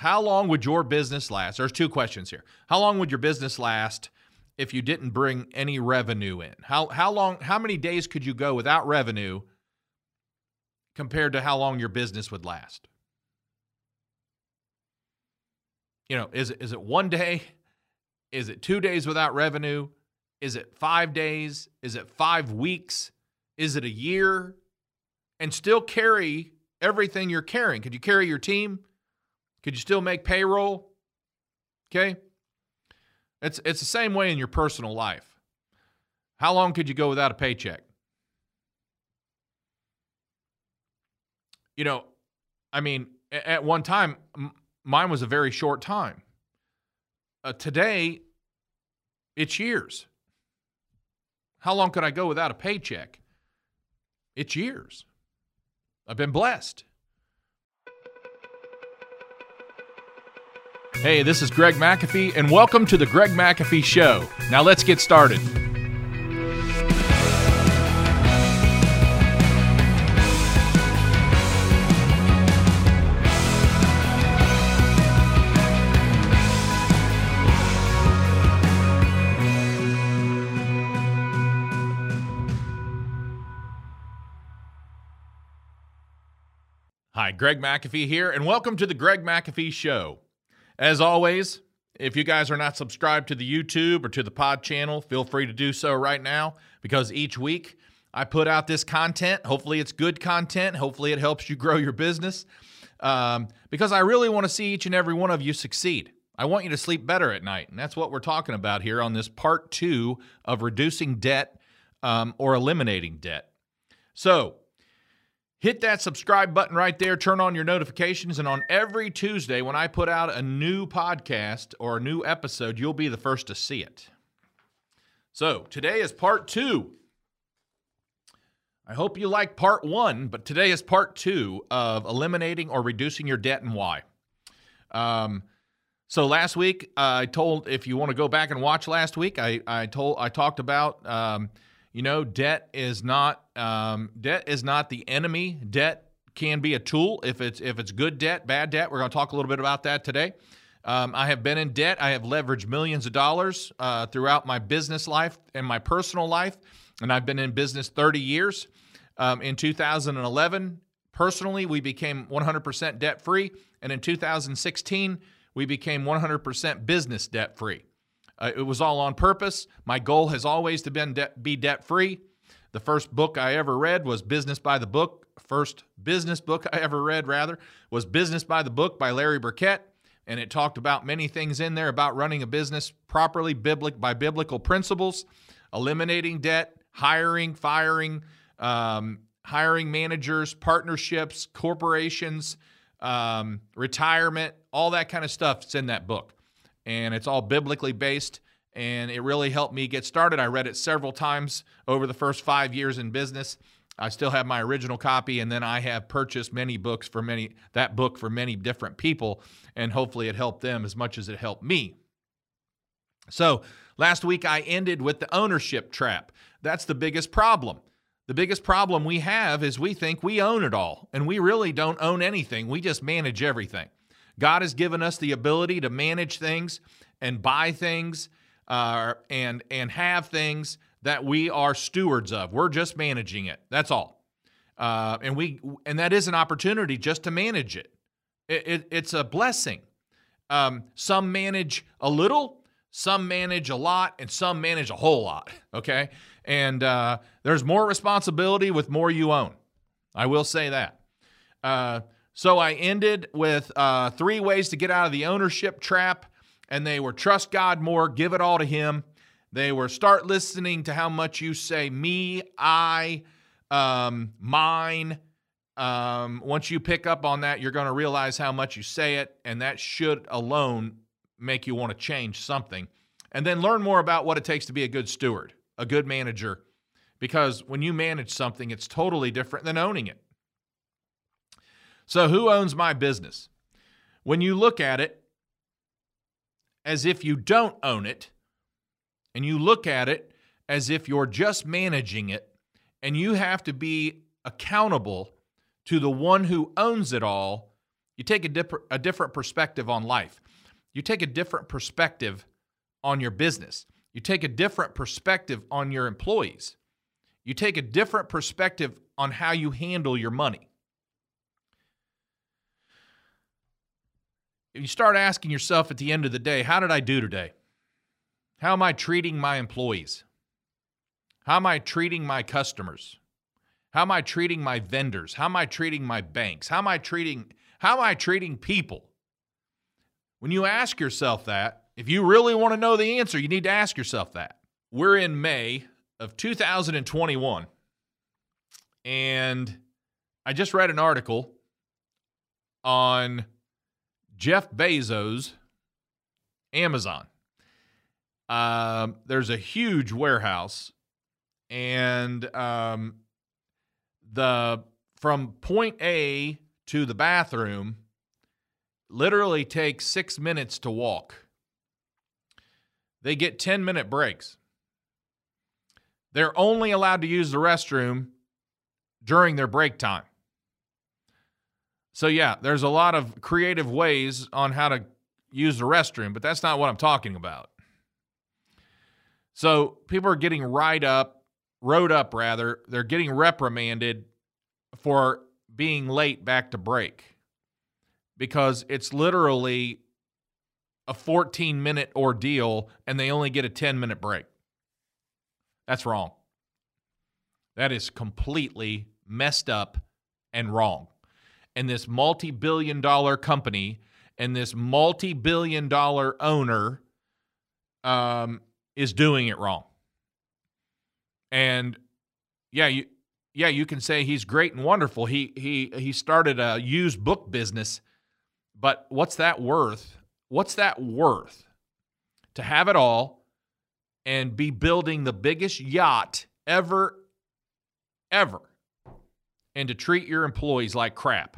How long would your business last? There's two questions here. How long would your business last if you didn't bring any revenue in? How many days could you go without revenue compared to how long your business would last? You know, is it 1 day? Is it 2 days without revenue? Is it 5 days? Is it 5 weeks? Is it a year? And still carry everything you're carrying. Could you carry your team? Could you still make payroll? Okay. It's the same way in your personal life. How long could you go without a paycheck? You know, I mean, at one time, mine was a very short time. Today, it's years. How long could I go without a paycheck? It's years. I've been blessed. Hey, this is Greg McAfee, and welcome to The Greg McAfee Show. Now let's get started. Hi, Greg McAfee here, and welcome to The Greg McAfee Show. As always, if you guys are not subscribed to the YouTube or to the pod channel, feel free to do so right now, because each week I put out this content. Hopefully it's good content. Hopefully it helps you grow your business, because I really want to see each and every one of you succeed. I want you to sleep better at night, and that's what we're talking about here on this part 2 of reducing debt or eliminating debt. So, hit that subscribe button right there, turn on your notifications, and on every Tuesday when I put out a new podcast or a new episode, you'll be the first to see it. So today is part 2. I hope you like part 1, but today is part 2 of eliminating or reducing your debt and why. So last week, I told, if you want to go back and watch last week, I talked about... you know, debt is not the enemy. Debt can be a tool. If it's good debt, bad debt, we're going to talk a little bit about that today. I have been in debt. I have leveraged millions of dollars throughout my business life and my personal life, and I've been in business 30 years. In 2011, personally, we became 100% debt-free, and in 2016, we became 100% business debt-free. It was all on purpose. My goal has always been to be debt-free. The first book I ever read was Business by the Book. First business book I ever read, rather, was Business by the Book by Larry Burkett, and it talked about many things in there about running a business properly by biblical principles, eliminating debt, hiring, firing, hiring managers, partnerships, corporations, retirement, all that kind of stuff is in that book. And it's all biblically based, and it really helped me get started. I read it several times over the first 5 years in business. I still have my original copy, and then I have purchased many books for many different people, and hopefully it helped them as much as it helped me. So last week I ended with the ownership trap. That's the biggest problem. The biggest problem we have is we think we own it all, and we really don't own anything. We just manage everything. God has given us the ability to manage things and buy things and have things that we are stewards of. We're just managing it. That's all. And that is an opportunity just to manage it. It's a blessing. Some manage a little, some manage a lot, and some manage a whole lot, okay? And there's more responsibility with more you own. I will say that. So I ended with 3 ways to get out of the ownership trap, and they were trust God more, give it all to Him. They were start listening to how much you say me, I, mine. Once you pick up on that, you're going to realize how much you say it, and that should alone make you want to change something. And then learn more about what it takes to be a good steward, a good manager, because when you manage something, it's totally different than owning it. So who owns my business? When you look at it as if you don't own it, and you look at it as if you're just managing it, and you have to be accountable to the one who owns it all, You take a different perspective on life. You take a different perspective on your business. You take a different perspective on your employees. You take a different perspective on how you handle your money. If you start asking yourself at the end of the day, how did I do today? How am I treating my employees? How am I treating my customers? How am I treating my vendors? How am I treating my banks? How am I treating people? When you ask yourself that, if you really want to know the answer, you need to ask yourself that. We're in May of 2021, and I just read an article on Jeff Bezos, Amazon. There's a huge warehouse, and from point A to the bathroom literally takes 6 minutes to walk. They get 10-minute breaks. They're only allowed to use the restroom during their break time. So yeah, there's a lot of creative ways on how to use the restroom, but that's not what I'm talking about. So people are getting rode up. They're getting reprimanded for being late back to break because it's literally a 14-minute ordeal and they only get a 10-minute break. That's wrong. That is completely messed up and wrong. And this multi-billion-dollar company and this multi-billion-dollar owner is doing it wrong. And you can say he's great and wonderful. He started a used book business, but what's that worth? What's that worth? To have it all and be building the biggest yacht ever, and to treat your employees like crap.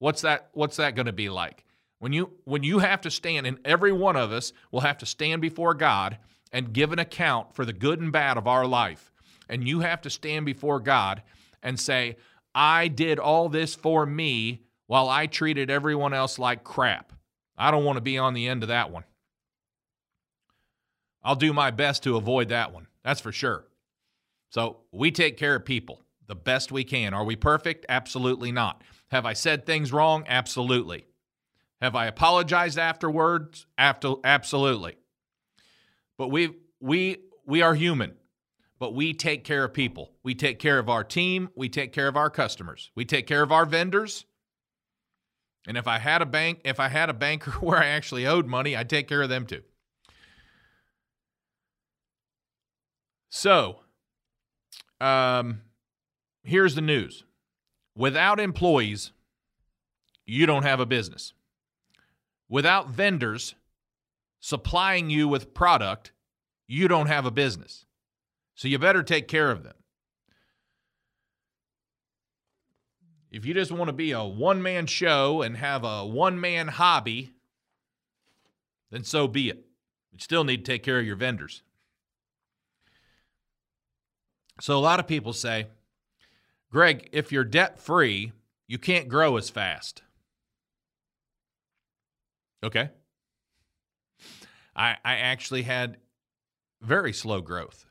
What's that going to be like? When you have to stand, and every one of us will have to stand before God and give an account for the good and bad of our life. And you have to stand before God and say, I did all this for me while I treated everyone else like crap. I don't want to be on the end of that one. I'll do my best to avoid that one. That's for sure. So we take care of people the best we can. Are we perfect? Absolutely not. Have I said things wrong? Absolutely. Have I apologized afterwards? Absolutely. But we are human. But we take care of people. We take care of our team. We take care of our customers. We take care of our vendors. And if I had a banker where I actually owed money, I'd take care of them too. So, here's the news. Without employees, you don't have a business. Without vendors supplying you with product, you don't have a business. So you better take care of them. If you just want to be a one-man show and have a one-man hobby, then so be it. You still need to take care of your vendors. So a lot of people say, Greg, if you're debt-free, you can't grow as fast. Okay. I actually had very slow growth.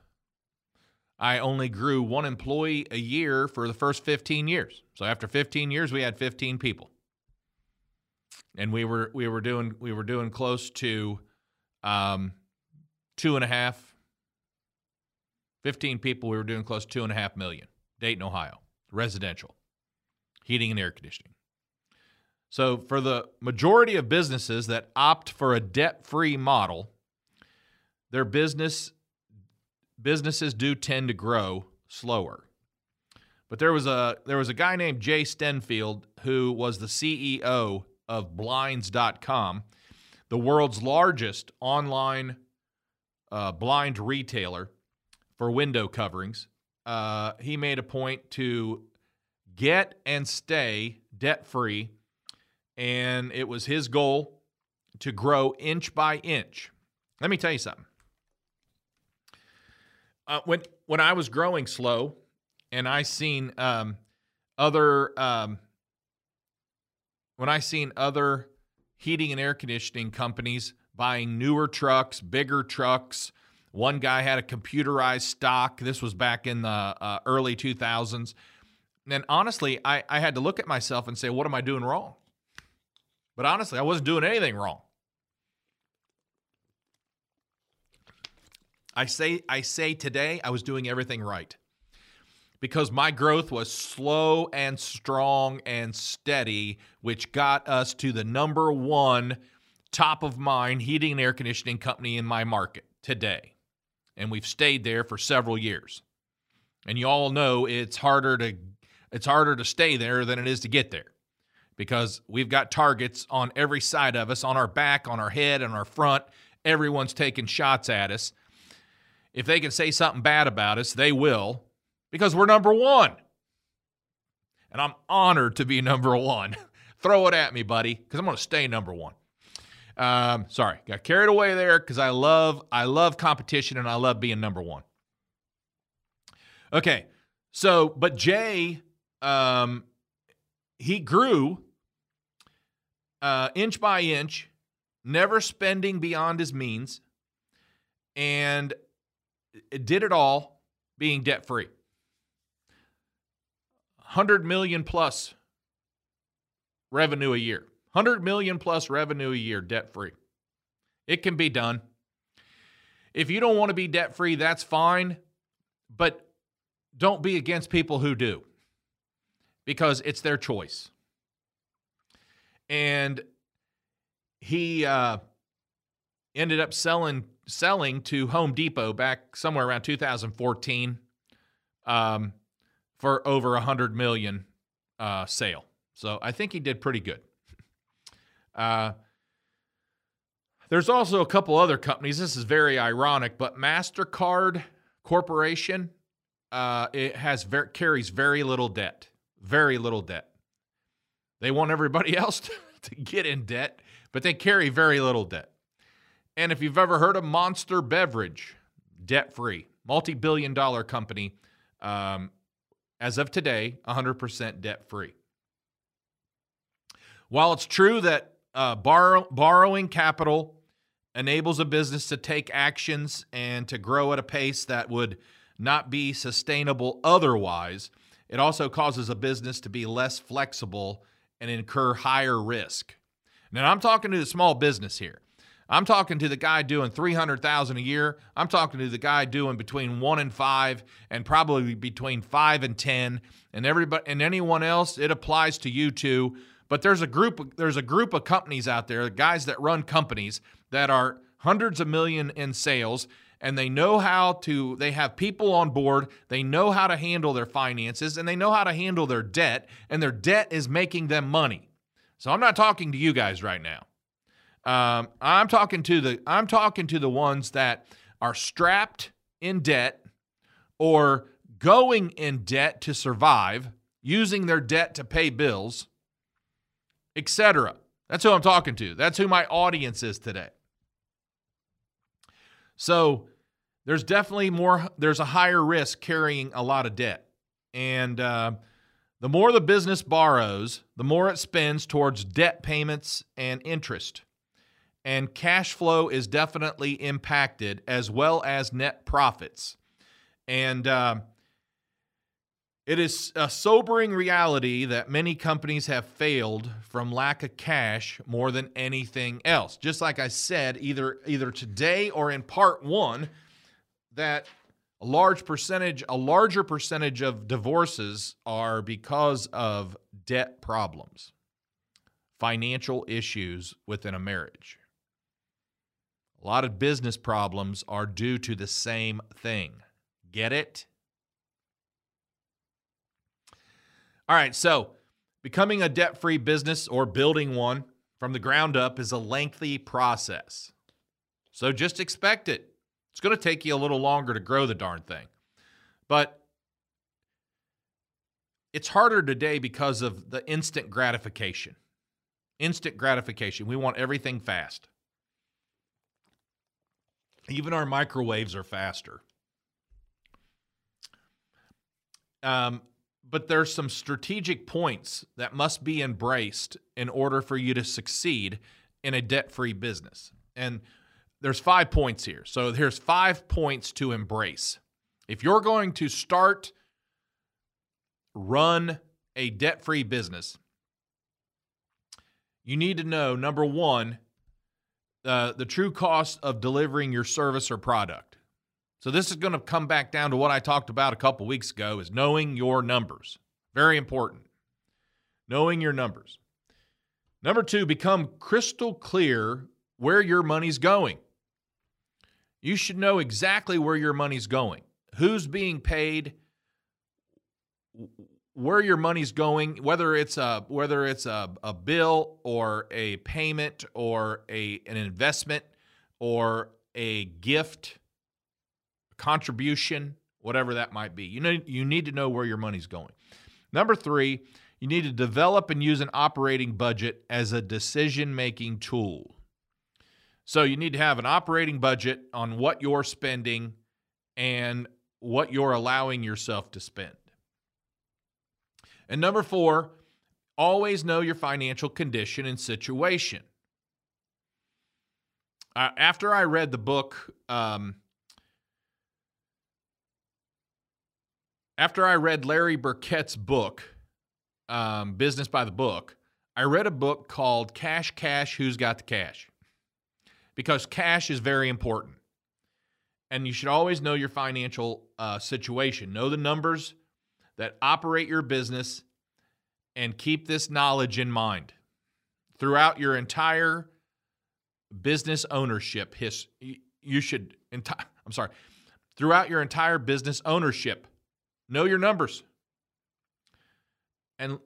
I only grew one employee a year for the first 15 years. So after 15 years, we had 15 people, and we were doing close to 15 people. We were doing close to $2.5 million. Dayton, Ohio, residential, heating and air conditioning. So for the majority of businesses that opt for a debt-free model, their businesses do tend to grow slower. But there was a guy named Jay Stenfield who was the CEO of blinds.com, the world's largest online blind retailer for window coverings. He made a point to get and stay debt-free, and it was his goal to grow inch by inch. Let me tell you something. When I was growing slow, and I seen other when I seen other heating and air conditioning companies buying newer trucks, bigger trucks. One guy had a computerized stock. This was back in the early 2000s. And honestly, I had to look at myself and say, what am I doing wrong? But honestly, I wasn't doing anything wrong. I say today I was doing everything right because my growth was slow and strong and steady, which got us to the number one top of mind heating and air conditioning company in my market today. And we've stayed there for several years. And you all know it's harder to stay there than it is to get there because we've got targets on every side of us, on our back, on our head, on our front. Everyone's taking shots at us. If they can say something bad about us, they will because we're number one. And I'm honored to be number one. Throw it at me, buddy, because I'm going to stay number one. Sorry, got carried away there because I love competition and I love being number one. Okay, so, but Jay, he grew inch by inch, never spending beyond his means, and did it all being debt-free. 100 million plus revenue a year. 100 million plus revenue a year, debt-free. It can be done. If you don't want to be debt-free, that's fine, but don't be against people who do because it's their choice. And he ended up selling to Home Depot back somewhere around 2014 for over $100 million sale. So I think he did pretty good. There's also a couple other companies. This is very ironic, but MasterCard Corporation, it carries very little debt. They want everybody else to get in debt, but they carry very little debt. And if you've ever heard of Monster Beverage, debt-free, multi-billion-dollar company, as of today, 100% debt-free. While it's true that borrowing capital enables a business to take actions and to grow at a pace that would not be sustainable otherwise, it also causes a business to be less flexible and incur higher risk. Now, I'm talking to the small business here. I'm talking to the guy doing $300,000 a year. I'm talking to the guy doing between 1 and 5 and probably between 5 and 10. And everybody and anyone else, it applies to you too. But there's a group of companies out there, guys that run companies that are hundreds of million in sales. And they know how to, they have people on board, they know how to handle their finances, and they know how to handle their debt, and their debt is making them money. So I'm not talking to you guys right now. I'm talking to the ones that are strapped in debt or going in debt to survive, using their debt to pay bills, etc. That's who I'm talking to. That's who my audience is today. So there's definitely more, there's a higher risk carrying a lot of debt. And the more the business borrows, the more it spends towards debt payments and interest. And cash flow is definitely impacted as well as net profits. And it is a sobering reality that many companies have failed from lack of cash more than anything else. Just like I said, either today or in part one, that a larger percentage of divorces are because of debt problems, financial issues within a marriage. A lot of business problems are due to the same thing. Get it? All right, so becoming a debt-free business or building one from the ground up is a lengthy process. So just expect it. It's going to take you a little longer to grow the darn thing. But it's harder today because of the instant gratification. Instant gratification. We want everything fast. Even our microwaves are faster. But there's some strategic points that must be embraced in order for you to succeed in a debt-free business. And there's 5 points here. So there's 5 points to embrace. If you're going to start, run a debt-free business, you need to know, number one, the true cost of delivering your service or product. So this is going to come back down to what I talked about a couple weeks ago, is knowing your numbers. Very important. Knowing your numbers. Number two, become crystal clear where your money's going. You should know exactly where your money's going, who's being paid, where your money's going, whether it's a bill or a payment or an investment or a gift, contribution, whatever that might be. You need to know where your money's going. Number three, you need to develop and use an operating budget as a decision-making tool. So you need to have an operating budget on what you're spending and what you're allowing yourself to spend. And number four, always know your financial condition and situation. After I read the book, after I read Larry Burkett's book, Business by the Book, I read a book called Cash, Who's Got the Cash? Because cash is very important. And you should always know your financial situation. Know the numbers that operate your business and keep this knowledge in mind throughout your entire business ownership. Throughout your entire business ownership. Know your numbers. And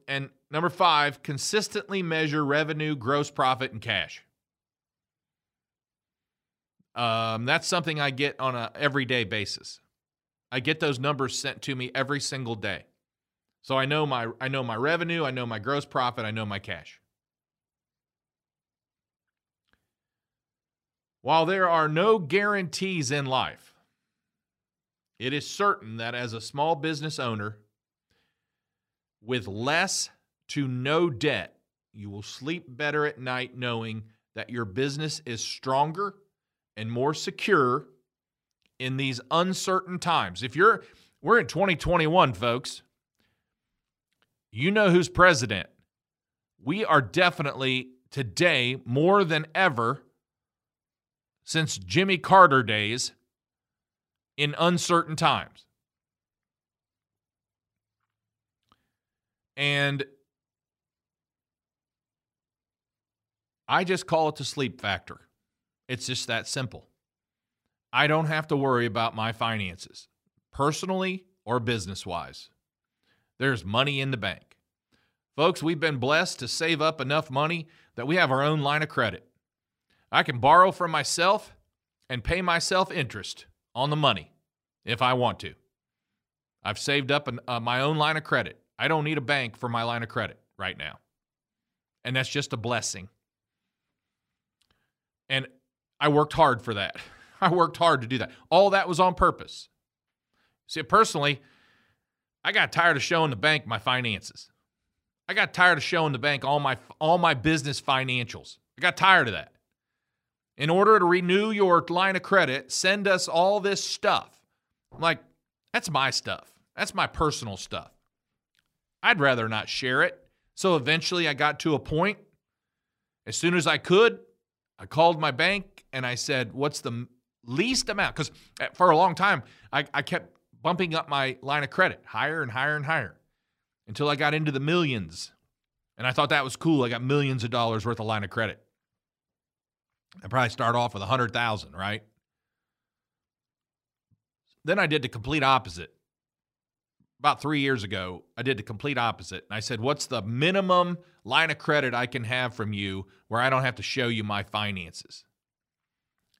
number five, consistently measure revenue, gross profit, and cash. That's something I get on an everyday basis. I get those numbers sent to me every single day. So I know my revenue, I know my gross profit, I know my cash. While there are no guarantees in life, it is certain that as a small business owner with less to no debt, you will sleep better at night knowing that your business is stronger and more secure in these uncertain times. We're in 2021, folks. You know who's president. We are definitely today more than ever since Jimmy Carter days in uncertain times. And I just call it the sleep factor. It's just that simple. I don't have to worry about my finances, personally or business-wise. There's money in the bank. Folks, we've been blessed to save up enough money that we have our own line of credit. I can borrow from myself and pay myself interest on the money if I want to. I've saved up my own line of credit. I don't need a bank for my line of credit right now. And that's just a blessing. And I worked hard for that. I worked hard to do that. All that was on purpose. See, personally, I got tired of showing the bank my finances. I got tired of showing the bank all my business financials. I got tired of that. In order to renew your line of credit, send us all this stuff. I'm like, that's my stuff. That's my personal stuff. I'd rather not share it. So eventually I got to a point, as soon as I could, I called my bank and I said, what's the least amount? Because for a long time, I kept bumping up my line of credit higher and higher and higher until I got into the millions. And I thought that was cool. I got millions of dollars worth of line of credit. I probably start off with 100,000, right? Then I did the complete opposite. About 3 years ago, I did the complete opposite. And I said, what's the minimum line of credit I can have from you where I don't have to show you my finances?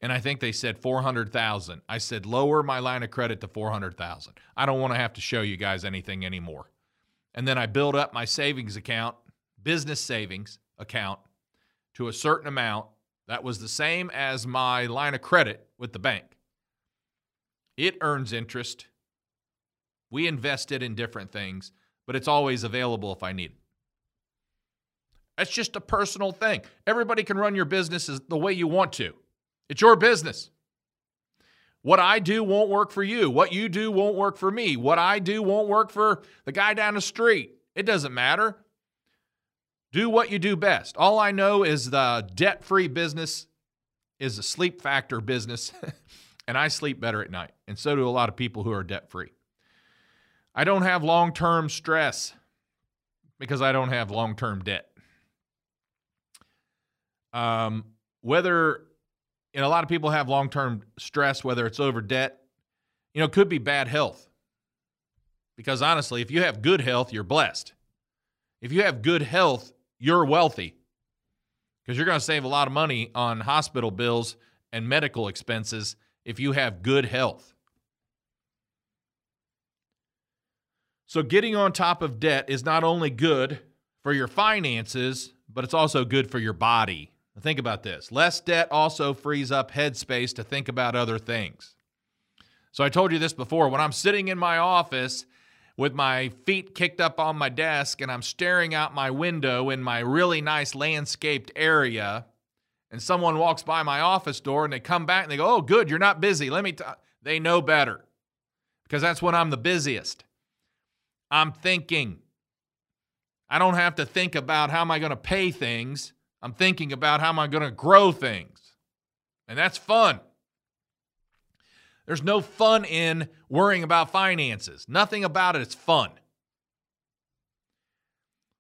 And I think they said 400,000. I said, lower my line of credit to 400,000. I don't want to have to show you guys anything anymore. And then I built up my savings account, business savings account, to a certain amount. That was the same as my line of credit with the bank. It earns interest. We invested in different things, but it's always available if I need it. That's just a personal thing. Everybody can run your businesses the way you want to. It's your business. What I do won't work for you. What you do won't work for me. What I do won't work for the guy down the street. It doesn't matter. Do what you do best. All I know is the debt-free business is a sleep factor business, and I sleep better at night, and so do a lot of people who are debt-free. I don't have long-term stress because I don't have long-term debt. And a lot of people have long-term stress, whether it's over debt, it could be bad health. Because honestly, if you have good health, you're blessed. If you have good health, you're wealthy. Because you're going to save a lot of money on hospital bills and medical expenses if you have good health. So getting on top of debt is not only good for your finances, but it's also good for your body. Think about this. Less debt also frees up headspace to think about other things. So I told you this before. When I'm sitting in my office with my feet kicked up on my desk and I'm staring out my window in my really nice landscaped area and someone walks by my office door and they come back and they go, oh, good, you're not busy. They know better because that's when I'm the busiest. I'm thinking. I don't have to think about how am I going to pay things. I'm thinking about how am I going to grow things. And that's fun. There's no fun in worrying about finances. Nothing about it is fun.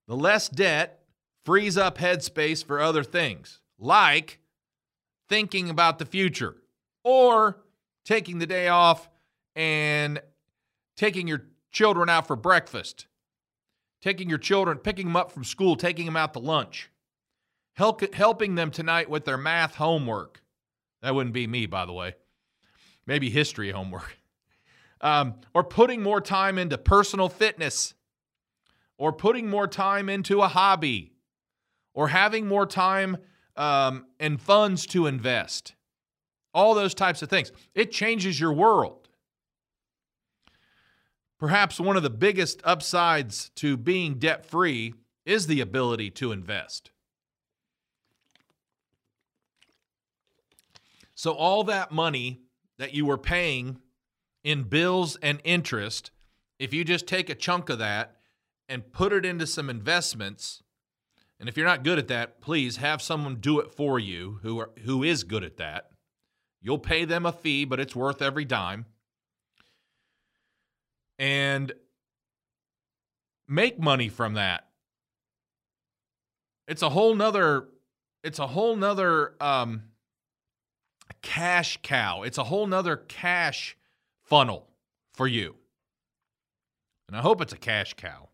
The less debt frees up headspace for other things, like thinking about the future or taking the day off and taking your children out for breakfast, taking your children, picking them up from school, taking them out to lunch. Helping them tonight with their math homework. That wouldn't be me, by the way. Maybe history homework. Or putting more time into personal fitness. Or putting more time into a hobby. Or having more time and funds to invest. All those types of things. It changes your world. Perhaps one of the biggest upsides to being debt-free is the ability to invest. So all that money that you were paying in bills and interest, if you just take a chunk of that and put it into some investments, and if you're not good at that, please have someone do it for you who is good at that. You'll pay them a fee, but it's worth every dime. And make money from that. It's a whole nother cash cow. It's a whole nother cash funnel for you. And I hope it's a cash cow.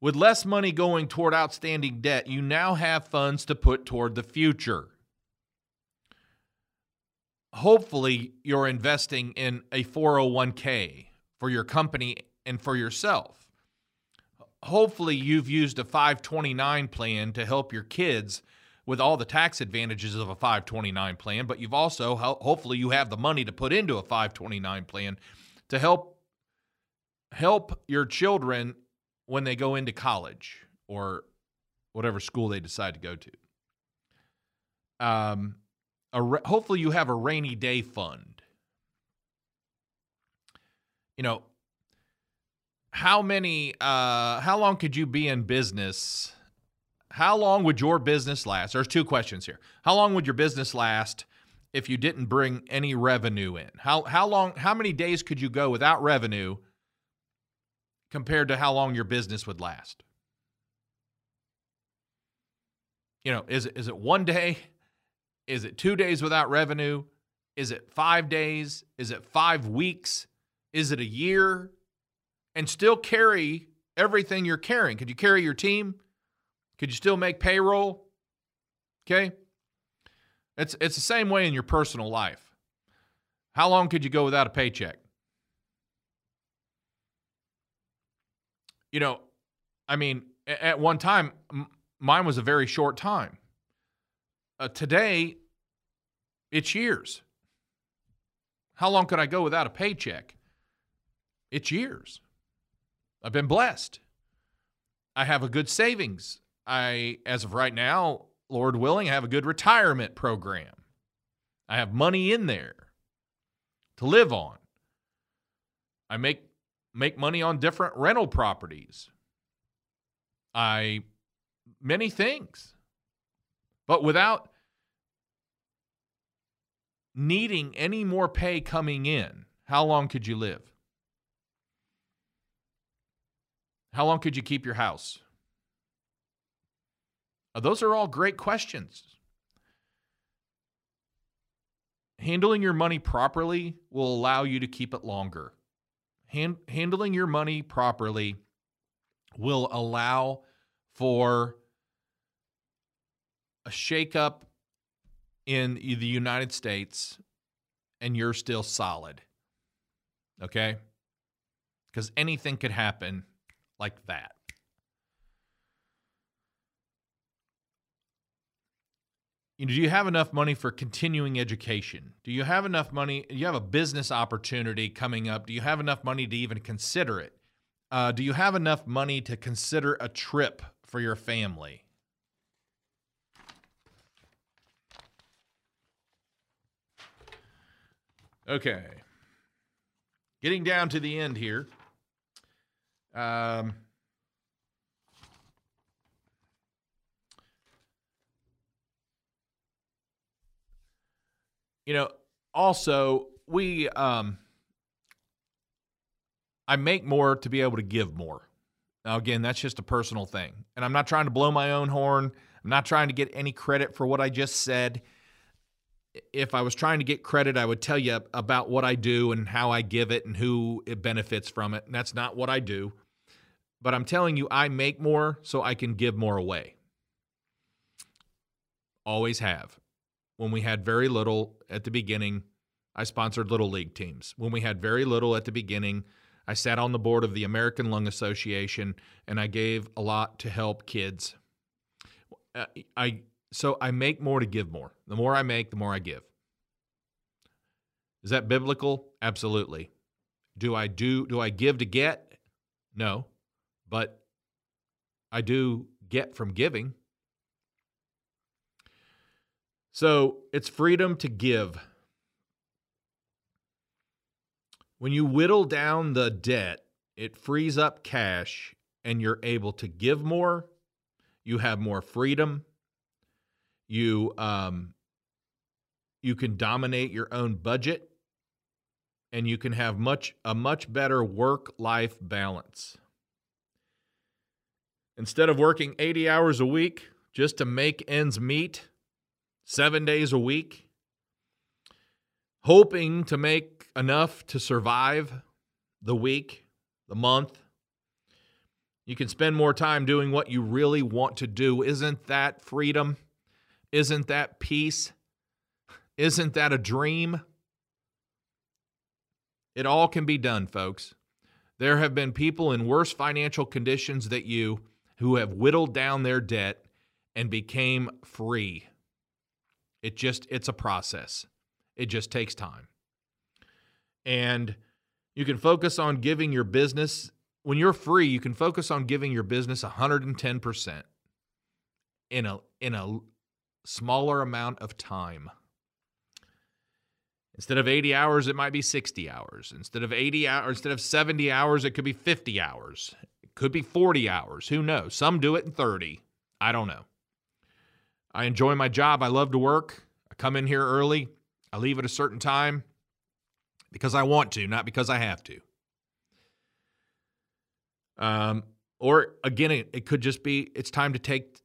With less money going toward outstanding debt, you now have funds to put toward the future. Hopefully, you're investing in a 401k for your company and for yourself. Hopefully, you've used a 529 plan to help your kids with all the tax advantages of a 529 plan, but you've also, hopefully you have the money to put into a 529 plan to help your children when they go into college or whatever school they decide to go to. Hopefully you have a rainy day fund. How long could you be in business? How long would your business last? There's two questions here. How long would your business last if you didn't bring any revenue in? How many days could you go without revenue compared to how long your business would last? Is it 1 day? Is it 2 days without revenue? Is it 5 days? Is it 5 weeks? Is it a year? And still carry everything you're carrying. Could you carry your team? Could you still make payroll? Okay? It's the same way in your personal life. How long could you go without a paycheck? At one time, mine was a very short time. Today, it's years. How long could I go without a paycheck? It's years. I've been blessed. I have a good savings. I, as of right now, Lord willing, I have a good retirement program. I have money in there to live on. I make money on different rental properties. Many things. But without needing any more pay coming in, how long could you live? How long could you keep your house? Those are all great questions. Handling your money properly will allow you to keep it longer. Handling your money properly will allow for a shakeup in the United States, and you're still solid, okay? Because anything could happen like that. Do you have enough money for continuing education? Do you have enough money? Do you have a business opportunity coming up? Do you have enough money to even consider it? Do you have enough money to consider a trip for your family? Okay. Getting down to the end here. Also, I make more to be able to give more. Now, again, that's just a personal thing. And I'm not trying to blow my own horn. I'm not trying to get any credit for what I just said. If I was trying to get credit, I would tell you about what I do and how I give it and who it benefits from it. And that's not what I do. But I'm telling you, I make more so I can give more away. Always have. When we had very little at the beginning, I sponsored little league teams. When we had very little at the beginning, I sat on the board of the American Lung Association, and I gave a lot to help kids. So I make more to give more. The more I make, the more I give. Is that biblical? Absolutely. Do I give to get? No, but I do get from giving. So it's freedom to give. When you whittle down the debt, it frees up cash and you're able to give more. You have more freedom. You can dominate your own budget and you can have a much better work-life balance. Instead of working 80 hours a week just to make ends meet, 7 days a week, hoping to make enough to survive the week, the month. You can spend more time doing what you really want to do. Isn't that freedom? Isn't that peace? Isn't that a dream? It all can be done, folks. There have been people in worse financial conditions than you who have whittled down their debt and became free. It's a process. It just takes time. And you can focus on giving your business. When you're free, you can focus on giving your business 110% in a smaller amount of time. Instead of 80 hours, it might be 60 hours. Instead of 70 hours, it could be 50 hours. It could be 40 hours. Who knows? Some do it in 30. I don't know. I enjoy my job. I love to work. I come in here early. I leave at a certain time because I want to, not because I have to. Or again, it could just be it's time to take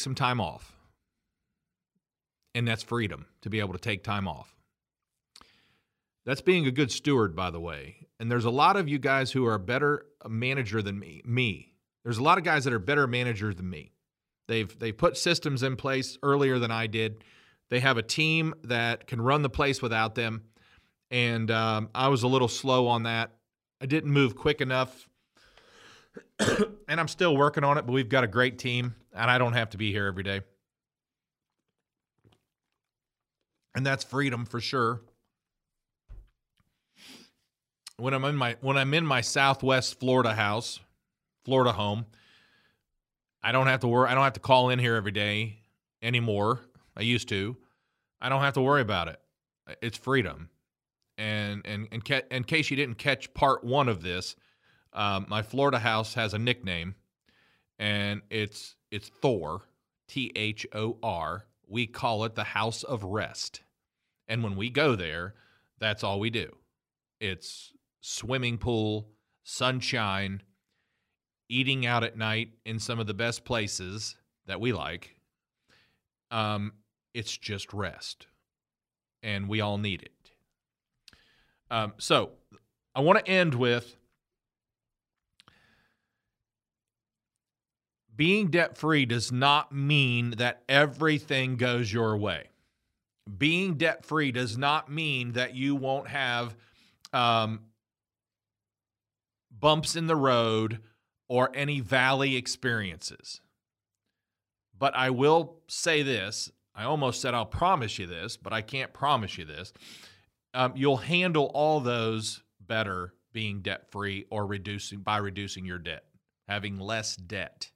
some time off. And that's freedom, to be able to take time off. That's being a good steward, by the way. And there's a lot of you guys who are a better manager than me. There's a lot of guys that are better managers than me. They've put systems in place earlier than I did. They have a team that can run the place without them, and I was a little slow on that. I didn't move quick enough, and I'm still working on it, but we've got a great team, and I don't have to be here every day. And that's freedom for sure. When I'm in my Southwest Florida house, Florida home. I don't have to worry. I don't have to call in here every day anymore. I used to. I don't have to worry about it. It's freedom. And in case you didn't catch part one of this, my Florida house has a nickname, and it's Thor, Thor. We call it the House of Rest. And when we go there, that's all we do. It's swimming pool, sunshine, eating out at night in some of the best places that we like. It's just rest, and we all need it. So I want to end with being debt-free does not mean that everything goes your way. Being debt-free does not mean that you won't have bumps in the road or any valley experiences. But I will say this. I almost said I'll promise you this, but I can't promise you this. You'll handle all those better being debt-free or reducing your debt, having less debt.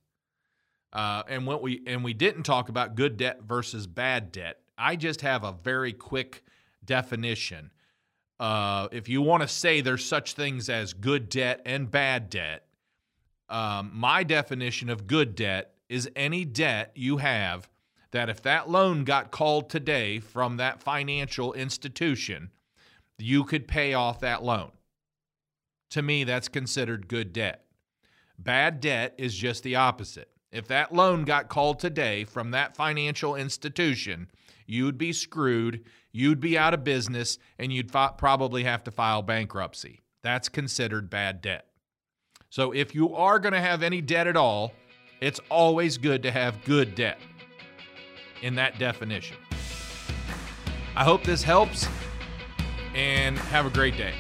And what we didn't talk about good debt versus bad debt. I just have a very quick definition. If you want to say there's such things as good debt and bad debt, my definition of good debt is any debt you have that if that loan got called today from that financial institution, you could pay off that loan. To me, that's considered good debt. Bad debt is just the opposite. If that loan got called today from that financial institution, you'd be screwed, you'd be out of business, and you'd probably have to file bankruptcy. That's considered bad debt. So if you are going to have any debt at all, it's always good to have good debt in that definition. I hope this helps, and have a great day.